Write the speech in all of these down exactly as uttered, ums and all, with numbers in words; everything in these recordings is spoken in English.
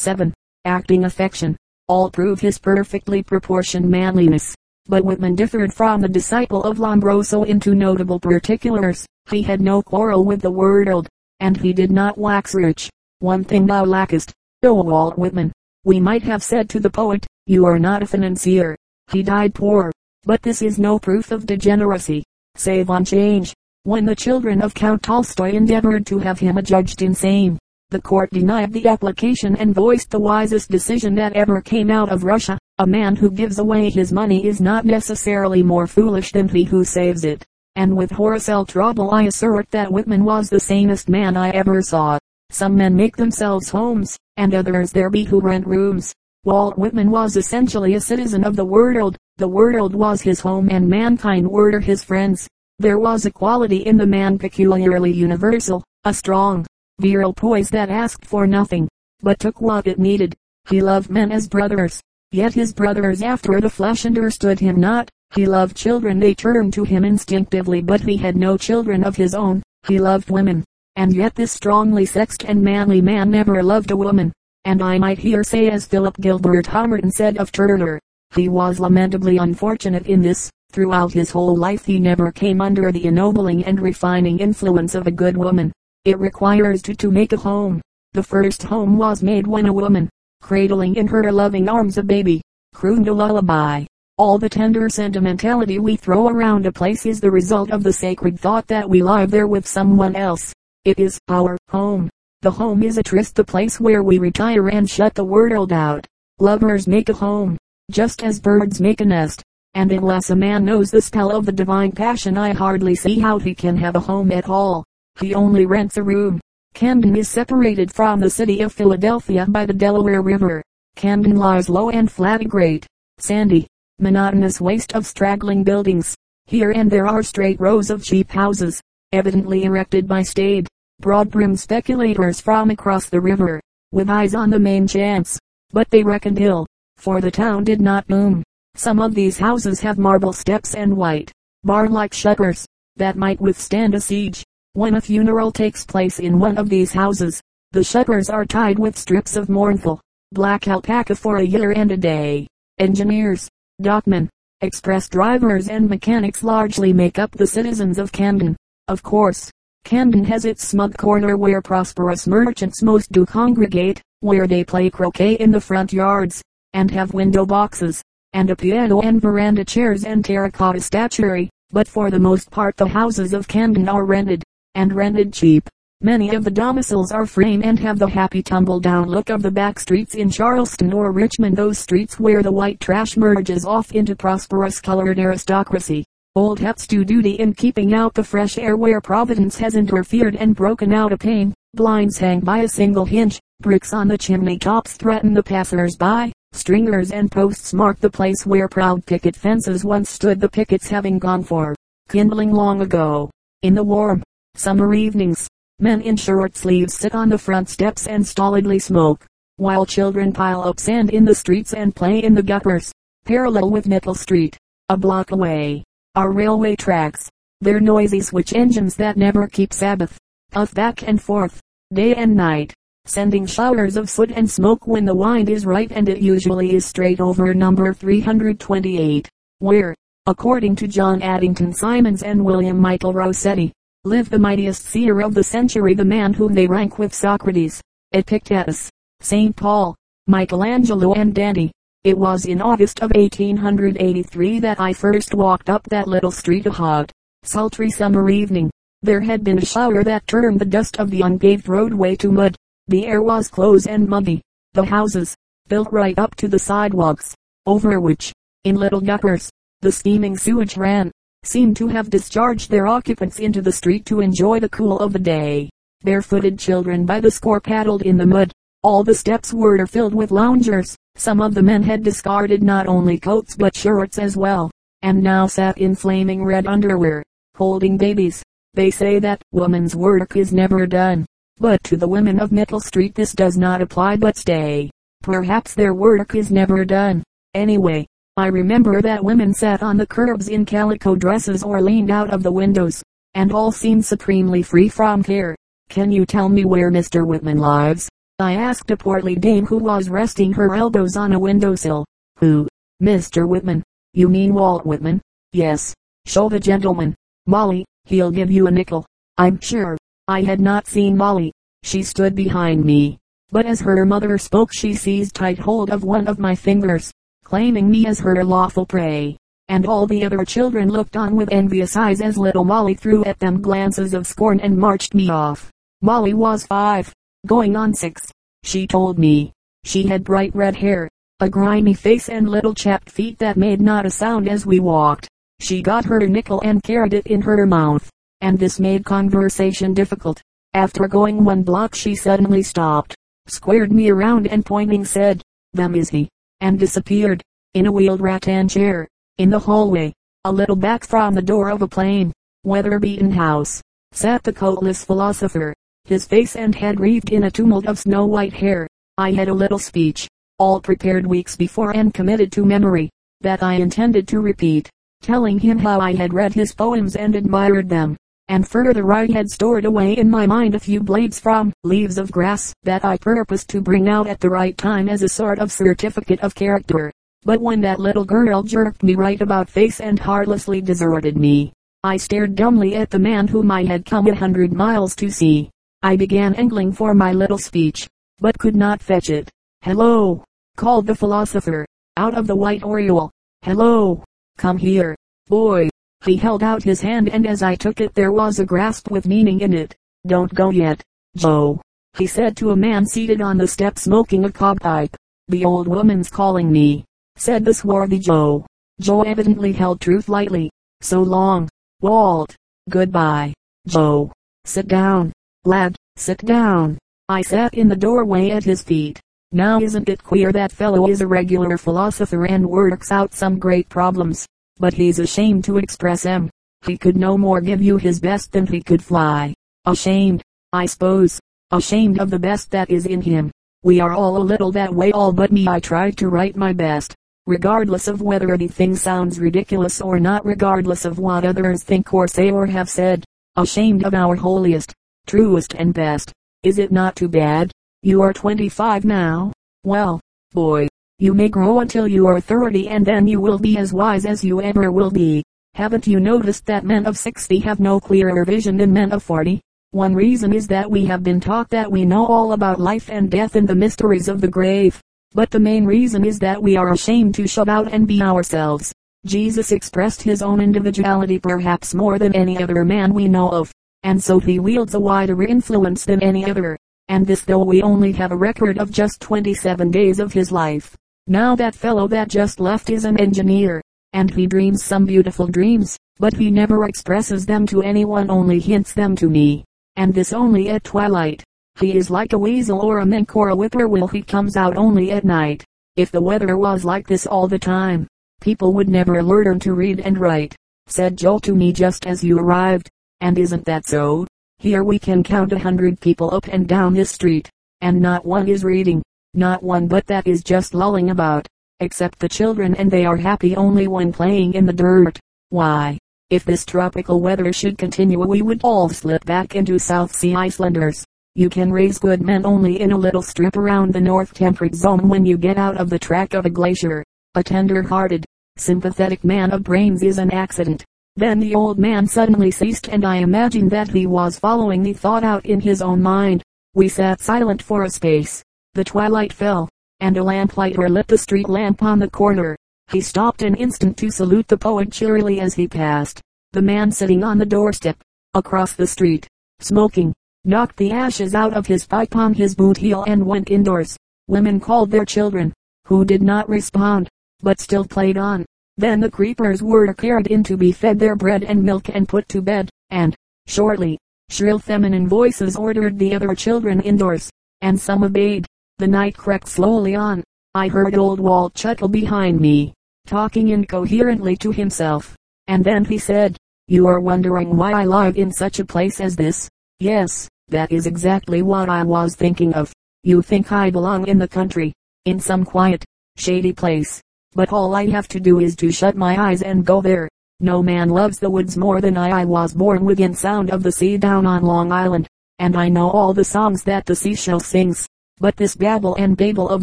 seven. Acting affection. All prove his perfectly proportioned manliness. But Whitman differed from the disciple of Lombroso in two notable particulars. He had no quarrel with the world, and he did not wax rich. One thing thou lackest, O Walt Whitman. We might have said to the poet, you are not a financier. He died poor. But this is no proof of degeneracy, save on change. When the children of Count Tolstoy endeavored to have him adjudged insane, the court denied the application and voiced the wisest decision that ever came out of Russia. A man who gives away his money is not necessarily more foolish than he who saves it. And with Horace L. Trouble I assert that Whitman was the sanest man I ever saw. Some men make themselves homes, and others there be who rent rooms. Walt Whitman was essentially a citizen of the world. The world was his home and mankind were his friends. There was a quality in the man peculiarly universal, a strong, virile poise that asked for nothing, but took what it needed. He loved men as brothers, yet his brothers after the flesh understood him not. He loved children, they turned to him instinctively, but he had no children of his own. He loved women, and yet this strongly sexed and manly man never loved a woman. And I might here say, as Philip Gilbert Hamerton said of Turner, he was lamentably unfortunate in this, throughout his whole life he never came under the ennobling and refining influence of a good woman. It requires two to make a home. The first home was made when a woman, cradling in her loving arms a baby, crooned a lullaby. All the tender sentimentality we throw around a place is the result of the sacred thought that we live there with someone else. It is our home. The home is a tryst, the place where we retire and shut the world out. Lovers make a home, just as birds make a nest. And unless a man knows the spell of the divine passion, I hardly see how he can have a home at all. He only rents a room. Camden is separated from the city of Philadelphia by the Delaware River. Camden lies low and flat, a great, sandy, monotonous waste of straggling buildings. Here and there are straight rows of cheap houses, evidently erected by staid, broad-brimmed speculators from across the river, with eyes on the main chance. But they reckoned ill, for the town did not boom. Some of these houses have marble steps and white, bar-like shutters, that might withstand a siege. When a funeral takes place in one of these houses, the shutters are tied with strips of mournful, black alpaca for a year and a day. Engineers, dockmen, express drivers and mechanics largely make up the citizens of Camden. Of course, Camden has its smug corner where prosperous merchants most do congregate, where they play croquet in the front yards, and have window boxes, and a piano and veranda chairs and terracotta statuary, but for the most part the houses of Camden are rented, and rented cheap. Many of the domiciles are frame and have the happy tumble-down look of the back streets in Charleston or Richmond, those streets where the white trash merges off into prosperous colored aristocracy. Old hats do duty in keeping out the fresh air where Providence has interfered and broken out a pane. Blinds hang by a single hinge, bricks on the chimney tops threaten the passers-by, stringers and posts mark the place where proud picket fences once stood, the pickets having gone for kindling long ago. In the warm, summer evenings, men in short sleeves sit on the front steps and stolidly smoke, while children pile up sand in the streets and play in the gutters. Parallel with Middle Street, a block away, are railway tracks. Their noisy switch engines that never keep Sabbath puff back and forth, day and night, sending showers of soot and smoke when the wind is right, and it usually is straight over number three hundred twenty-eight, where, according to John Addington Symonds and William Michael Rossetti, lived the mightiest seer of the century, the man whom they rank with Socrates, Epictetus, Saint Paul, Michelangelo and Dante. It was in August of eighteen eighty-three that I first walked up that little street, a hot, sultry summer evening. There had been a shower that turned the dust of the unpaved roadway to mud. The air was close and muggy. The houses, built right up to the sidewalks, over which, in little gutters, the steaming sewage ran, seemed to have discharged their occupants into the street to enjoy the cool of the day. Barefooted children by the score paddled in the mud. All the steps were filled with loungers. Some of the men had discarded not only coats but shirts as well, and now sat in flaming red underwear, holding babies. They say that woman's work is never done, but to the women of Middle Street this does not apply. But stay, perhaps their work is never done. Anyway, I remember that women sat on the curbs in calico dresses or leaned out of the windows, and all seemed supremely free from care. Can you tell me where Mister Whitman lives? I asked a portly dame who was resting her elbows on a windowsill. Who? Mister Whitman. You mean Walt Whitman? Yes. Show the gentleman. Molly, he'll give you a nickel. I'm sure. I had not seen Molly. She stood behind me, but as her mother spoke she seized tight hold of one of my fingers, claiming me as her lawful prey, and all the other children looked on with envious eyes as little Molly threw at them glances of scorn and marched me off. Molly was five, going on six, she told me. She had bright red hair, a grimy face and little chapped feet that made not a sound as we walked. She got her nickel and carried it in her mouth, and this made conversation difficult. After going one block she suddenly stopped, squared me around and pointing said, "Them is he," and disappeared, in a wheeled rattan chair, in the hallway, a little back from the door of a plain, weather-beaten house, sat the coatless philosopher, his face and head wreathed in a tumult of snow-white hair. I had a little speech, all prepared weeks before and committed to memory, that I intended to repeat, telling him how I had read his poems and admired them, and further I had stored away in my mind a few blades from Leaves of Grass that I purposed to bring out at the right time as a sort of certificate of character. But when that little girl jerked me right about face and heartlessly deserted me, I stared dumbly at the man whom I had come a hundred miles to see. I began angling for my little speech, but could not fetch it. "Hello," called the philosopher, out of the white aureole. "Hello, come here, boy." He held out his hand, and as I took it there was a grasp with meaning in it. "Don't go yet, Joe," he said to a man seated on the step smoking a cobpipe. "The old woman's calling me," said the swarthy Joe. Joe evidently held truth lightly. "So long, Walt." "Goodbye, Joe." "Sit down, lad, sit down." I sat in the doorway at his feet. Now isn't it queer that fellow is a regular philosopher and works out some great problems? But he's ashamed to express 'em. He could no more give you his best than he could fly. Ashamed, I suppose. Ashamed of the best that is in him. We are all a little that way, all but me. I tried to write my best, regardless of whether the thing sounds ridiculous or not, regardless of what others think or say or have said. Ashamed of our holiest, truest and best. Is it not too bad? You are twenty-five now. Well, boy, you may grow until you are thirty, and then you will be as wise as you ever will be. Haven't you noticed that men of sixty have no clearer vision than men of forty? One reason is that we have been taught that we know all about life and death and the mysteries of the grave. But the main reason is that we are ashamed to shout out and be ourselves. Jesus expressed his own individuality perhaps more than any other man we know of, and so he wields a wider influence than any other. And this though we only have a record of just twenty-seven days of his life. Now that fellow that just left is an engineer, and he dreams some beautiful dreams, but he never expresses them to anyone, only hints them to me, and this only at twilight. He is like a weasel or a mink or a whippoorwill, he comes out only at night. If the weather was like this all the time, people would never learn to read and write, said Joe to me just as you arrived, and isn't that so? Here we can count a hundred people up and down this street, and not one is reading. Not one but that is just lolling about, except the children, and they are happy only when playing in the dirt. Why, if this tropical weather should continue we would all slip back into South Sea Icelanders. You can raise good men only in a little strip around the North Temperate Zone when you get out of the track of a glacier. A tender-hearted, sympathetic man of brains is an accident. Then the old man suddenly ceased, and I imagined that he was following the thought out in his own mind. We sat silent for a space. The twilight fell, and a lamplighter lit the street lamp on the corner. He stopped an instant to salute the poet cheerily as he passed. The man sitting on the doorstep, across the street, smoking, knocked the ashes out of his pipe on his boot heel and went indoors. Women called their children, who did not respond, but still played on. Then the creepers were carried in to be fed their bread and milk and put to bed, and, shortly, shrill feminine voices ordered the other children indoors, and some obeyed. The night crept slowly on. I heard old Walt chuckle behind me, talking incoherently to himself, and then he said, "You are wondering why I live in such a place as this? Yes, that is exactly what I was thinking of. You think I belong in the country, in some quiet, shady place, but all I have to do is to shut my eyes and go there. No man loves the woods more than I. I was born within sound of the sea down on Long Island, and I know all the songs that the seashell sings. but this babble and babel of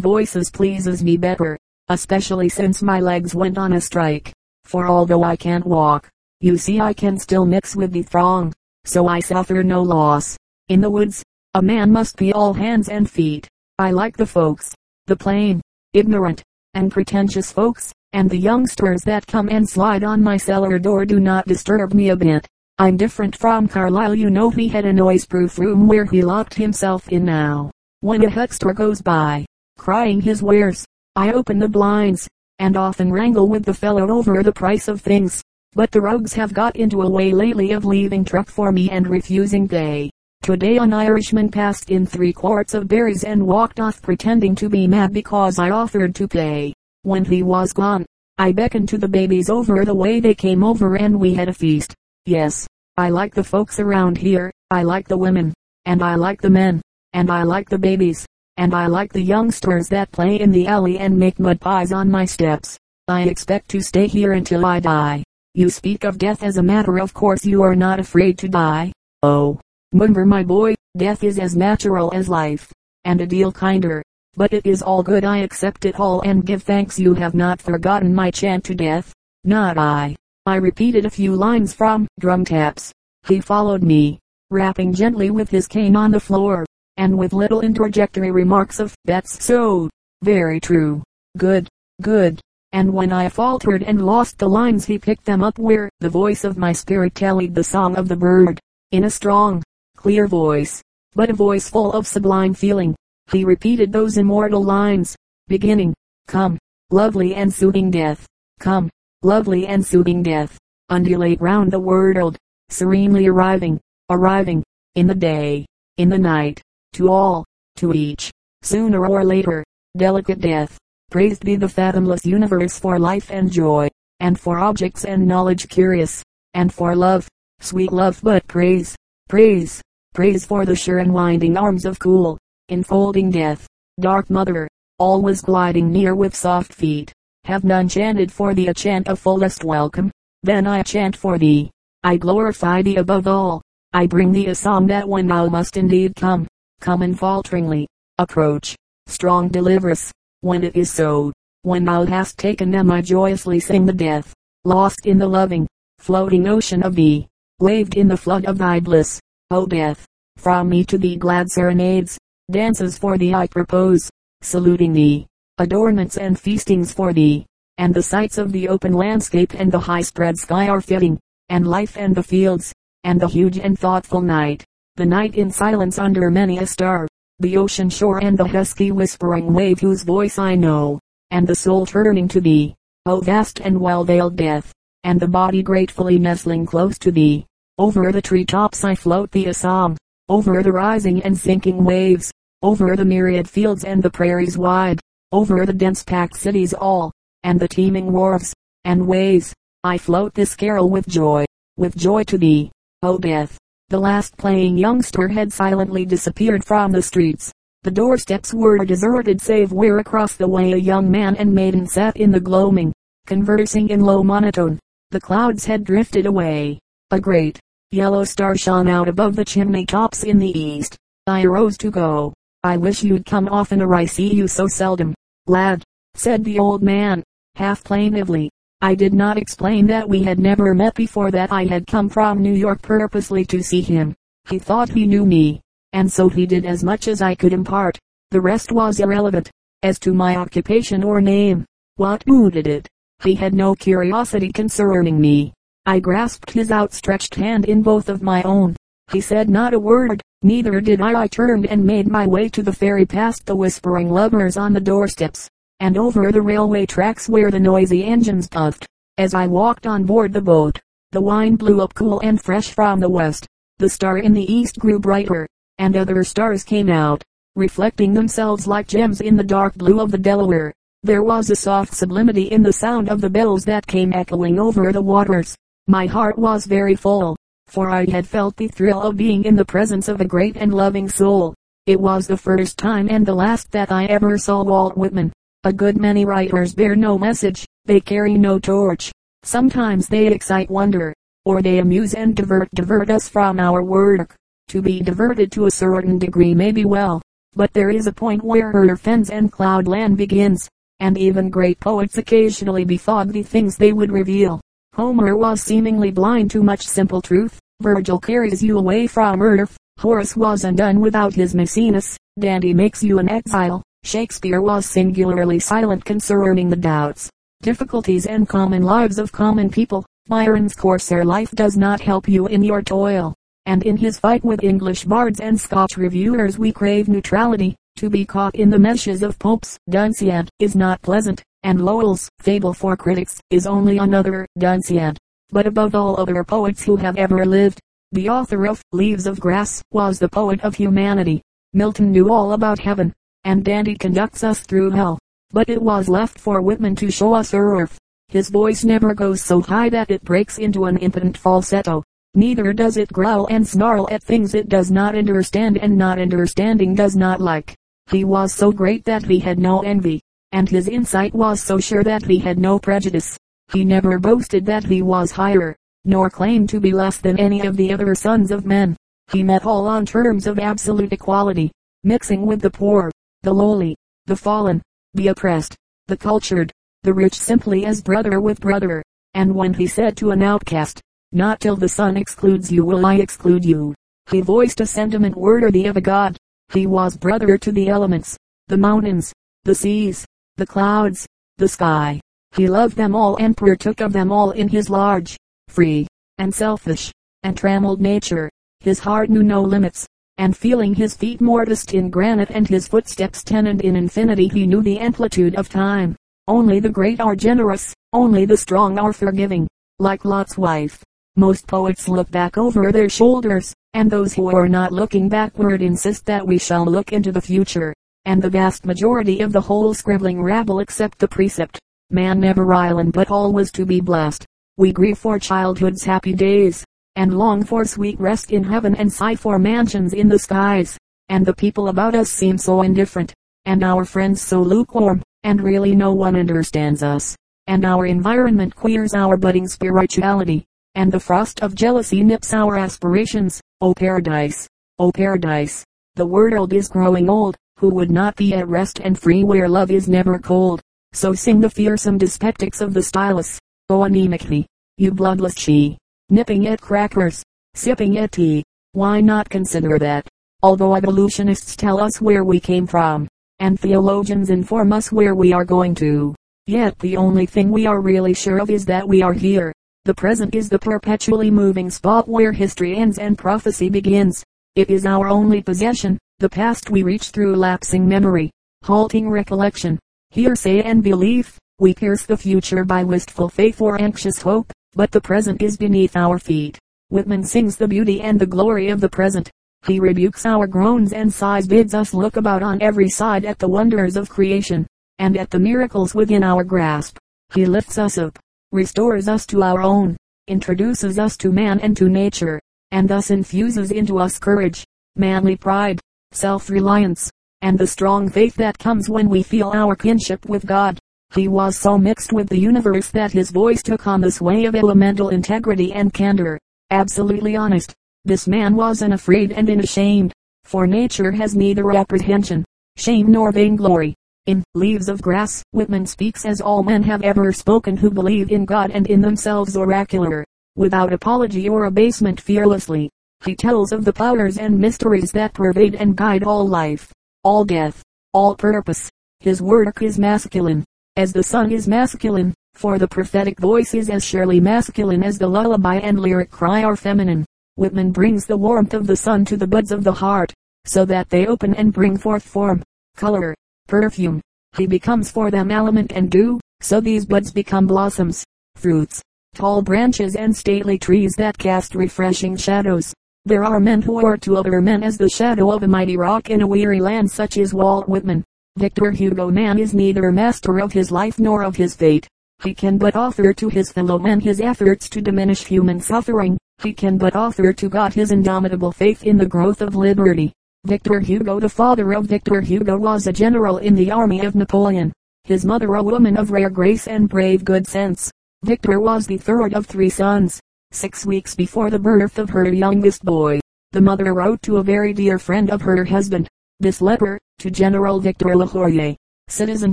voices pleases me better, especially since my legs went on a strike, for although I can't walk, you see I can still mix with the throng, so I suffer no loss. In the woods, a man must be all hands and feet. I like the folks, the plain, ignorant, and pretentious folks, and the youngsters that come and slide on my cellar door do not disturb me a bit. I'm different from Carlyle, you know. He had a noise-proof room where he locked himself in now. When a huckster goes by, crying his wares, I open the blinds, and often wrangle with the fellow over the price of things. But the rogues have got into a way lately of leaving truck for me and refusing pay. Today an Irishman passed in three quarts of berries and walked off pretending to be mad because I offered to pay. When he was gone, I beckoned to the babies over the way. They came over and we had a feast. Yes, I like the folks around here, I like the women, and I like the men, and I like the babies, and I like the youngsters that play in the alley and make mud pies on my steps. I expect to stay here until I die. You speak of death as a matter of course. You are not afraid to die. Oh, Mumber, my boy, death is as natural as life, and a deal kinder. But it is all good. I accept it all and give thanks. You have not forgotten my chant to death. Not I. I repeated a few lines from Drum Taps. He followed me, rapping gently with his cane on the floor, and with little interjectory remarks of, "That's so, very true, good, good." And when I faltered and lost the lines, he picked them up where the voice of my spirit tallied the song of the bird. In a strong, clear voice, but a voice full of sublime feeling, he repeated those immortal lines, beginning, "Come, lovely and soothing death, come, lovely and soothing death, undulate round the world, serenely arriving, arriving, in the day, in the night, to all, to each, sooner or later, delicate death, praised be the fathomless universe for life and joy, and for objects and knowledge curious, and for love, sweet love but praise, praise, praise for the sure enwinding arms of cool, enfolding death, dark mother, always gliding near with soft feet. Have none chanted for thee a chant of fullest welcome? Then I chant for thee. I glorify thee above all. I bring thee a song that when thou must indeed come, come and falteringly approach, strong deliver us. When it is so, when thou hast taken them, I joyously sing the death, lost in the loving, floating ocean of thee, laved in the flood of thy bliss. O death, from me to thee glad serenades, dances for thee I propose, saluting thee, adornments and feastings for thee, and the sights of the open landscape and the high spread sky are fitting, and life and the fields, and the huge and thoughtful night, the night in silence under many a star, the ocean shore and the husky whispering wave whose voice I know, and the soul turning to thee, O vast and well-veiled death, and the body gratefully nestling close to thee. Over the treetops I float thee a psalm, over the rising and sinking waves, over the myriad fields and the prairies wide, over the dense-packed cities all, and the teeming wharves, and ways, I float this carol with joy, with joy to thee, O death. The last playing youngster had silently disappeared from the streets. The doorsteps were deserted save where across the way a young man and maiden sat in the gloaming, conversing in low monotone. The clouds had drifted away. A great yellow star shone out above the chimney tops in the east. I arose to go. "I wish you'd come oftener, I see you so seldom." "Lad," said the old man, half plaintively, I did not explain that we had never met before, that I had come from New York purposely to see him. He thought he knew me, and so he did as much as I could impart. The rest was irrelevant. As to my occupation or name, what booted it? He had no curiosity concerning me. I grasped his outstretched hand in both of my own. He said not a word, neither did I. I turned and made my way to the ferry past the whispering lovers on the doorsteps, and over the railway tracks where the noisy engines puffed. As I walked on board the boat, the wind blew up cool and fresh from the west. The star in the east grew brighter, and other stars came out, reflecting themselves like gems in the dark blue of the Delaware. There was a soft sublimity in the sound of the bells that came echoing over the waters. My heart was very full, for I had felt the thrill of being in the presence of a great and loving soul. It was the first time and the last that I ever saw Walt Whitman. A good many writers bear no message, they carry no torch. Sometimes they excite wonder, or they amuse and divert divert us from our work. To be diverted to a certain degree may be well, but there is a point where her fens and cloudland begins, and even great poets occasionally befog the things they would reveal. Homer was seemingly blind to much simple truth, Virgil carries you away from earth, Horace was undone without his Maecenas, Dante makes you an exile, Shakespeare was singularly silent concerning the doubts, difficulties and common lives of common people. Byron's coarser life does not help you in your toil, and in his fight with English bards and Scotch reviewers we crave neutrality. To be caught in the meshes of Pope's Dunciad is not pleasant, and Lowell's Fable for Critics is only another Dunciad. But above all other poets who have ever lived, the author of Leaves of Grass was the poet of humanity. Milton knew all about heaven, and Dante conducts us through hell, but it was left for Whitman to show us earth. His voice never goes so high that it breaks into an impotent falsetto, neither does it growl and snarl at things it does not understand and not understanding does not like. He was so great that he had no envy, and his insight was so sure that he had no prejudice. He never boasted that he was higher, nor claimed to be less than any of the other sons of men. He met all on terms of absolute equality, mixing with the poor, the lowly, the fallen, the oppressed, the cultured, the rich simply as brother with brother. And when he said to an outcast, "Not till the sun excludes you will I exclude you," he voiced a sentiment worthy of a god. He was brother to the elements, the mountains, the seas, the clouds, the sky. He loved them all and partook of them all in his large, free, and selfish, and trammeled nature. His heart knew no limits, and feeling his feet mortised in granite and his footsteps tenoned in infinity, he knew the amplitude of time. Only the great are generous, only the strong are forgiving. Like Lot's wife, most poets look back over their shoulders, and those who are not looking backward insist that we shall look into the future. And the vast majority of the whole scribbling rabble accept the precept, "Man never island but always to be blessed." We grieve for childhood's happy days, and long for sweet rest in heaven and sigh for mansions in the skies. And the people about us seem so indifferent, and our friends so lukewarm, and really no one understands us. And our environment queers our budding spirituality, and the frost of jealousy nips our aspirations. O paradise! O paradise! The world is growing old, who would not be at rest and free where love is never cold? So sing the fearsome dyspeptics of the stylus, O anemic thee, you bloodless she, nipping at crackers, sipping at tea. Why not consider that, although evolutionists tell us where we came from, and theologians inform us where we are going to, yet the only thing we are really sure of is that we are here. The present is the perpetually moving spot where history ends and prophecy begins. It is our only possession. The past we reach through lapsing memory, halting recollection, hearsay and belief. We pierce the future by wistful faith or anxious hope, but the present is beneath our feet. Whitman sings the beauty and the glory of the present. He rebukes our groans and sighs, bids us look about on every side at the wonders of creation, and at the miracles within our grasp. He lifts us up, restores us to our own, introduces us to man and to nature, and thus infuses into us courage, manly pride, self-reliance, and the strong faith that comes when we feel our kinship with God. He was so mixed with the universe that his voice took on the sway of elemental integrity and candor. Absolutely honest, this man was unafraid and unashamed, for nature has neither apprehension, shame nor vainglory. In Leaves of Grass, Whitman speaks as all men have ever spoken who believe in God and in themselves oracular, without apology or abasement, fearlessly. He tells of the powers and mysteries that pervade and guide all life, all death, all purpose. His work is masculine, as the sun is masculine, for the prophetic voice is as surely masculine as the lullaby and lyric cry are feminine. Whitman brings the warmth of the sun to the buds of the heart, so that they open and bring forth form, color, perfume. He becomes for them aliment and dew, so these buds become blossoms, fruits, tall branches and stately trees that cast refreshing shadows. There are men who are to other men as the shadow of a mighty rock in a weary land, such is Walt Whitman. Victor Hugo, man is neither master of his life nor of his fate. He can but offer to his fellow men his efforts to diminish human suffering. He can but offer to God his indomitable faith in the growth of liberty. Victor Hugo, the father of Victor Hugo, was a general in the army of Napoleon. His mother, a woman of rare grace and brave good sense. Victor was the third of three sons. Six weeks before the birth of her youngest boy, the mother wrote to a very dear friend of her husband, This letter, to General Victor Lahorie, Citizen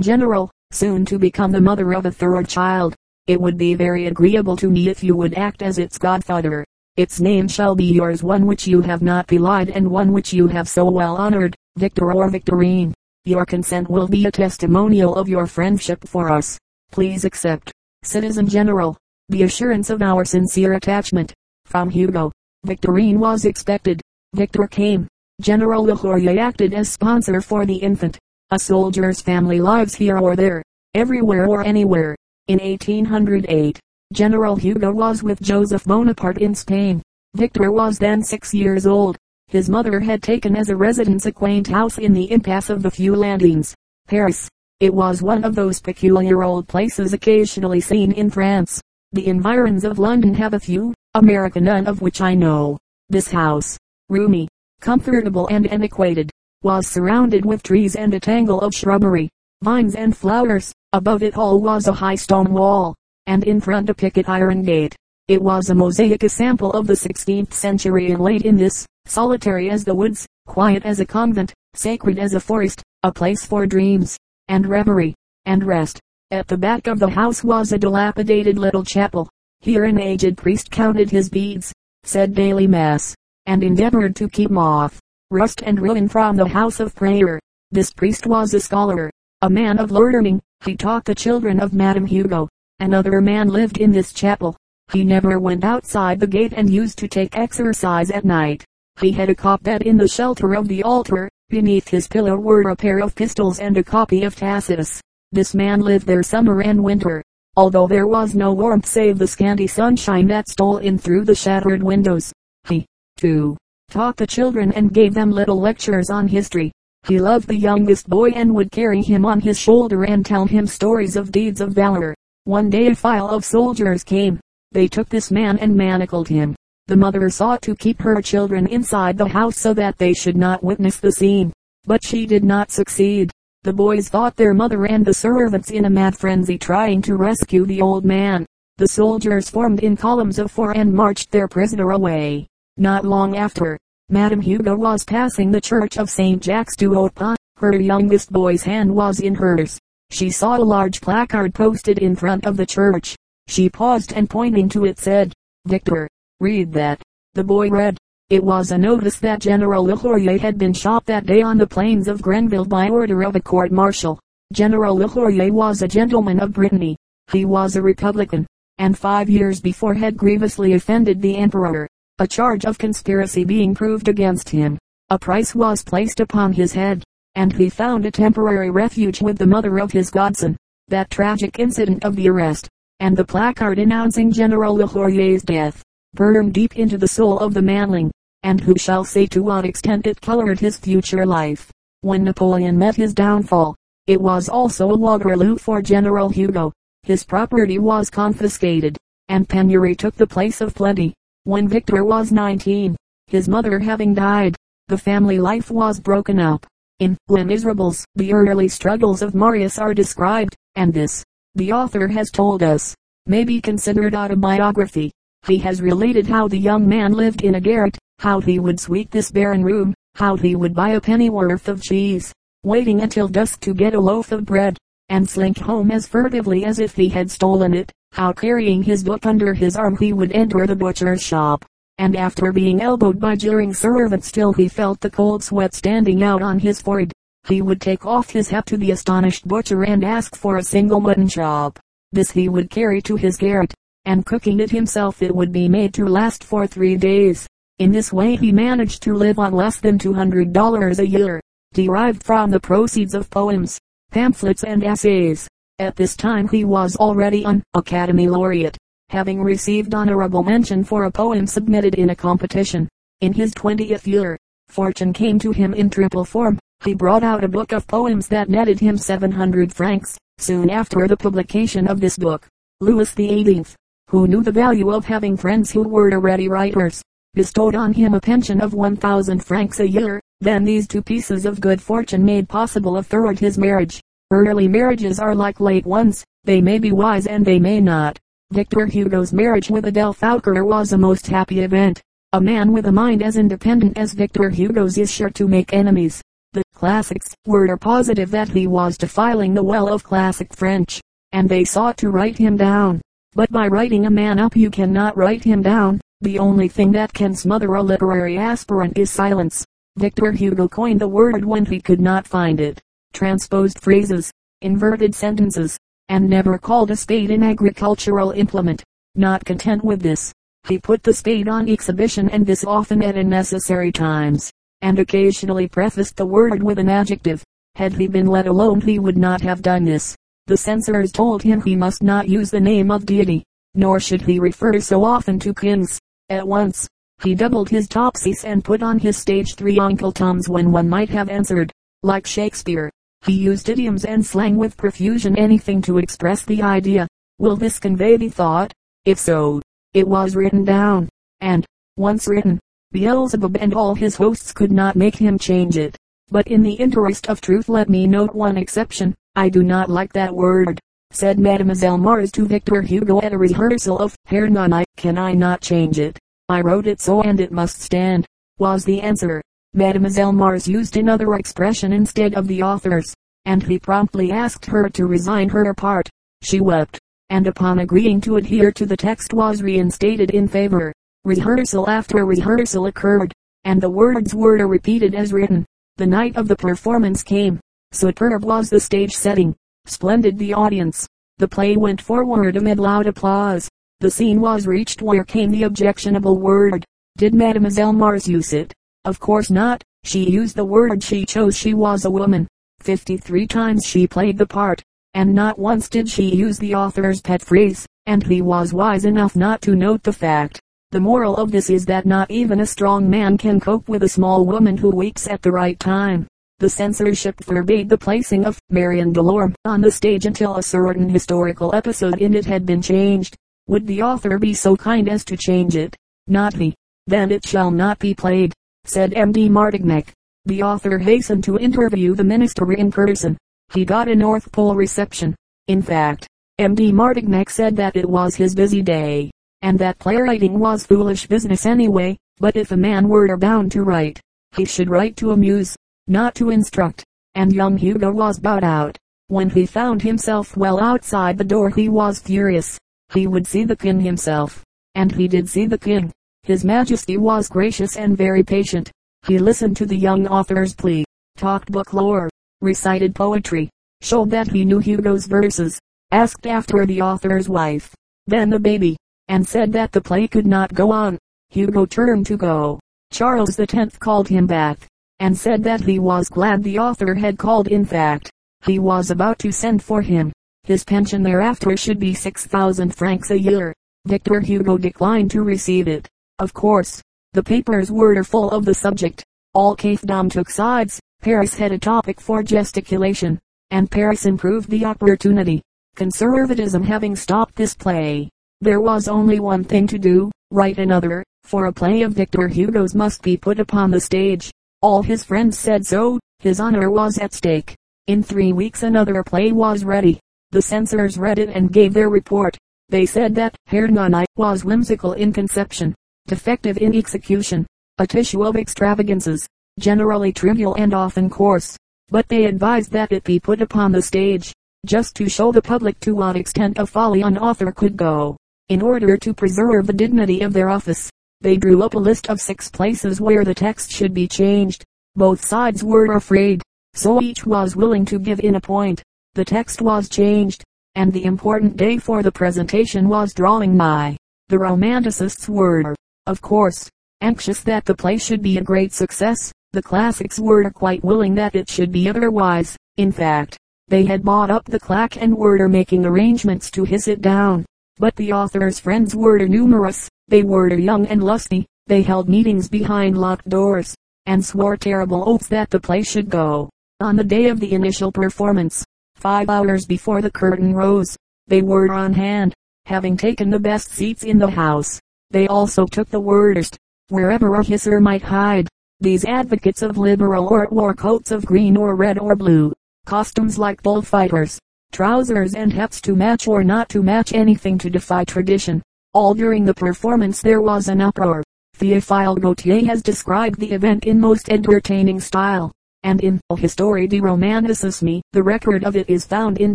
General, soon to become the mother of a third child. It would be very agreeable to me if you would act as its godfather. Its name shall be yours, one which you have not belied and one which you have so well honored, Victor or Victorine. Your consent will be a testimonial of your friendship for us. Please accept, Citizen General, the assurance of our sincere attachment. From Hugo. Victorine was expected. Victor came. General Lahorie acted as sponsor for the infant. A soldier's family lives here or there, everywhere or anywhere. In eighteen hundred eight, General Hugo was with Joseph Bonaparte in Spain. Victor was then six years old. His mother had taken as a residence a quaint house in the Impasse of the Few Landings, Paris. It was one of those peculiar old places occasionally seen in France. The environs of London have a few, America none of which I know. This house, roomy, comfortable and antiquated, was surrounded with trees and a tangle of shrubbery, vines and flowers. Above it all was a high stone wall, and in front a picket iron gate. It was a mosaic, a sample of the sixteenth century, and late in this, solitary as the woods, quiet as a convent, sacred as a forest, a place for dreams, and reverie, and rest. At the back of the house was a dilapidated little chapel. Here an aged priest counted his beads, said daily mass, and endeavored to keep moth, rust and ruin from the house of prayer. This priest was a scholar, a man of learning. He taught the children of Madame Hugo. Another man lived in this chapel. He never went outside the gate and used to take exercise at night. He had a cot bed in the shelter of the altar. Beneath his pillow were a pair of pistols and a copy of Tacitus. This man lived there summer and winter, although there was no warmth save the scanty sunshine that stole in through the shattered windows. He, too, taught the children and gave them little lectures on history. He loved the youngest boy and would carry him on his shoulder and tell him stories of deeds of valor. One day a file of soldiers came. They took this man and manacled him. The mother sought to keep her children inside the house so that they should not witness the scene, but she did not succeed. The boys fought their mother and the servants in a mad frenzy trying to rescue the old man. The soldiers formed in columns of four and marched their prisoner away. Not long after, Madame Hugo was passing the Church of Saint Jacques du Haut-Pas. Her youngest boy's hand was in hers. She saw a large placard posted in front of the church. She paused and pointing to it said, "Victor, read that." The boy read. It was a notice that General Lahorie had been shot that day on the plains of Grenville by order of a court-martial. General Lahorie was a gentleman of Brittany. He was a Republican, and five years before had grievously offended the Emperor. A charge of conspiracy being proved against him, a price was placed upon his head, and he found a temporary refuge with the mother of his godson. That tragic incident of the arrest, and the placard announcing General Lahorie's death, burned deep into the soul of the manling, and who shall say to what extent it colored his future life? When Napoleon met his downfall, it was also a Waterloo for General Hugo. His property was confiscated, and penury took the place of plenty. When Victor was nineteen, his mother having died, the family life was broken up. In Les Miserables, the early struggles of Marius are described, and this, the author has told us, may be considered autobiography. He has related how the young man lived in a garret, how he would sweep this barren room, how he would buy a pennyworth of cheese, waiting until dusk to get a loaf of bread, and slink home as furtively as if he had stolen it, how carrying his book under his arm he would enter the butcher's shop, and after being elbowed by jeering servants till he felt the cold sweat standing out on his forehead, he would take off his hat to the astonished butcher and ask for a single mutton chop. This he would carry to his garret, and cooking it himself it would be made to last for three days. In this way he managed to live on less than two hundred dollars a year, derived from the proceeds of poems, pamphlets and essays. At this time he was already an Academy Laureate, having received honorable mention for a poem submitted in a competition. In his twentieth year, fortune came to him in triple form. He brought out a book of poems that netted him seven hundred francs. Soon after the publication of this book, Louis the eighteenth, who knew the value of having friends who were already writers, bestowed on him a pension of one thousand francs a year. Then these two pieces of good fortune made possible a third his marriage. Early marriages are like late ones, they may be wise and they may not. Victor Hugo's marriage with Adele Foulker was a most happy event. A man with a mind as independent as Victor Hugo's is sure to make enemies. The classics, word are positive that he was defiling the well of classic French, and they sought to write him down. But by writing a man up you cannot write him down. The only thing that can smother a literary aspirant is silence. Victor Hugo coined the word when he could not find it, transposed phrases, inverted sentences, and never called a spade an agricultural implement. Not content with this, he put the spade on exhibition, and this often at unnecessary times, and occasionally prefaced the word with an adjective. Had he been let alone he would not have done this. The censors told him he must not use the name of deity, nor should he refer so often to kings. At once, he doubled his topsies and put on his stage three Uncle Toms when one might have answered. Like Shakespeare, he used idioms and slang with profusion, anything to express the idea. Will this convey the thought? If so, it was written down, and, once written, Beelzebub and all his hosts could not make him change it. But in the interest of truth let me note one exception. I do not like that word, said Mademoiselle Mars to Victor Hugo at a rehearsal of Hernani. Can I not change it? I wrote it so, and it must stand, was the answer. Mademoiselle Mars used another expression instead of the author's, and he promptly asked her to resign her part. She wept, and upon agreeing to adhere to the text was reinstated in favor. Rehearsal after rehearsal occurred, and the words were repeated as written. The night of the performance came. Superb was the stage setting, splendid the audience. The play went forward amid loud applause. The scene was reached where came the objectionable word. Did Mademoiselle Mars use it? Of course not. She used the word she chose. She was a woman. Fifty-three times she played the part, and not once did she use the author's pet phrase, and he was wise enough not to note the fact. The moral of this is that not even a strong man can cope with a small woman who weeps at the right time. The censorship forbade the placing of Marion Delorme on the stage until a certain historical episode in it had been changed. Would the author be so kind as to change it? Not he. Then it shall not be played, said M D Martignac. The author hastened to interview the minister in person. He got a North Pole reception. In fact, M D Martignac said that it was his busy day, and that playwriting was foolish business anyway, but if a man were bound to write, he should write to amuse, not to instruct, and young Hugo was bowed out. When he found himself well outside the door he was furious. He would see the king himself, and he did see the king. His Majesty was gracious and very patient. He listened to the young author's plea, talked book lore, recited poetry, showed that he knew Hugo's verses, asked after the author's wife, then the baby, and said that the play could not go on. Hugo turned to go. Charles the tenth called him back, and said that he was glad the author had called. In fact, he was about to send for him. His pension thereafter should be six thousand francs a year. Victor Hugo declined to receive it. Of course, the papers were full of the subject. All Cafedom took sides. Paris had a topic for gesticulation, and Paris improved the opportunity. Conservatism having stopped this play, there was only one thing to do: write another, for a play of Victor Hugo's must be put upon the stage. All his friends said so. His honor was at stake. In three weeks another play was ready. The censors read it and gave their report. They said that Hernani was whimsical in conception, defective in execution, a tissue of extravagances, generally trivial and often coarse, but they advised that it be put upon the stage, just to show the public to what extent of folly an author could go. In order to preserve the dignity of their office, they drew up a list of six places where the text should be changed. Both sides were afraid, so each was willing to give in a point. The text was changed, and the important day for the presentation was drawing nigh. The Romanticists were, of course, anxious that the play should be a great success. The classics were quite willing that it should be otherwise. In fact, they had bought up the claque and were making arrangements to hiss it down. But the author's friends were numerous. They were young and lusty. They held meetings behind locked doors, and swore terrible oaths that the play should go. On the day of the initial performance, five hours before the curtain rose, they were on hand, having taken the best seats in the house. They also took the worst, wherever a hisser might hide. These advocates of liberal art wore coats of green or red or blue, costumes like bullfighters, trousers and hats to match or not to match, anything to defy tradition. All during the performance there was an uproar. Theophile Gautier has described the event in most entertaining style, and in Histoire de Romanticisme, the record of it is found in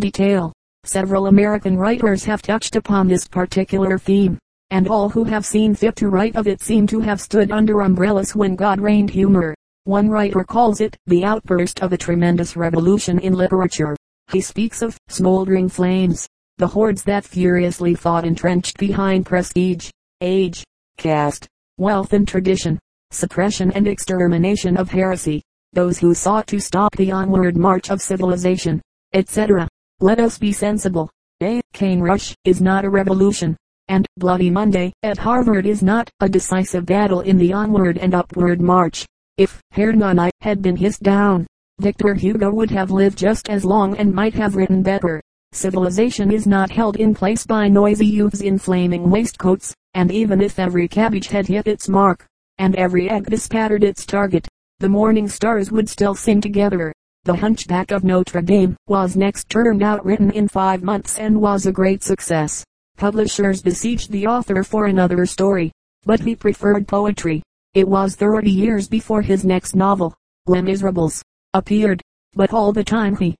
detail. Several American writers have touched upon this particular theme, and all who have seen fit to write of it seem to have stood under umbrellas when God rained humor. One writer calls it the outburst of a tremendous revolution in literature. He speaks of smoldering flames, the hordes that furiously fought entrenched behind prestige, age, caste, wealth and tradition, suppression and extermination of heresy, those who sought to stop the onward march of civilization, et cetera. Let us be sensible. A cane rush is not a revolution, and Bloody Monday at Harvard is not a decisive battle in the onward and upward march. If Hernani had been hissed down, Victor Hugo would have lived just as long and might have written better. Civilization is not held in place by noisy youths in flaming waistcoats, and even if every cabbage had hit its mark, and every egg bespattered its target, the morning stars would still sing together. The Hunchback of Notre Dame was next turned out written in five months and was a great success. Publishers besieged the author for another story, but he preferred poetry. It was thirty years before his next novel, Les Misérables, appeared, but all the time he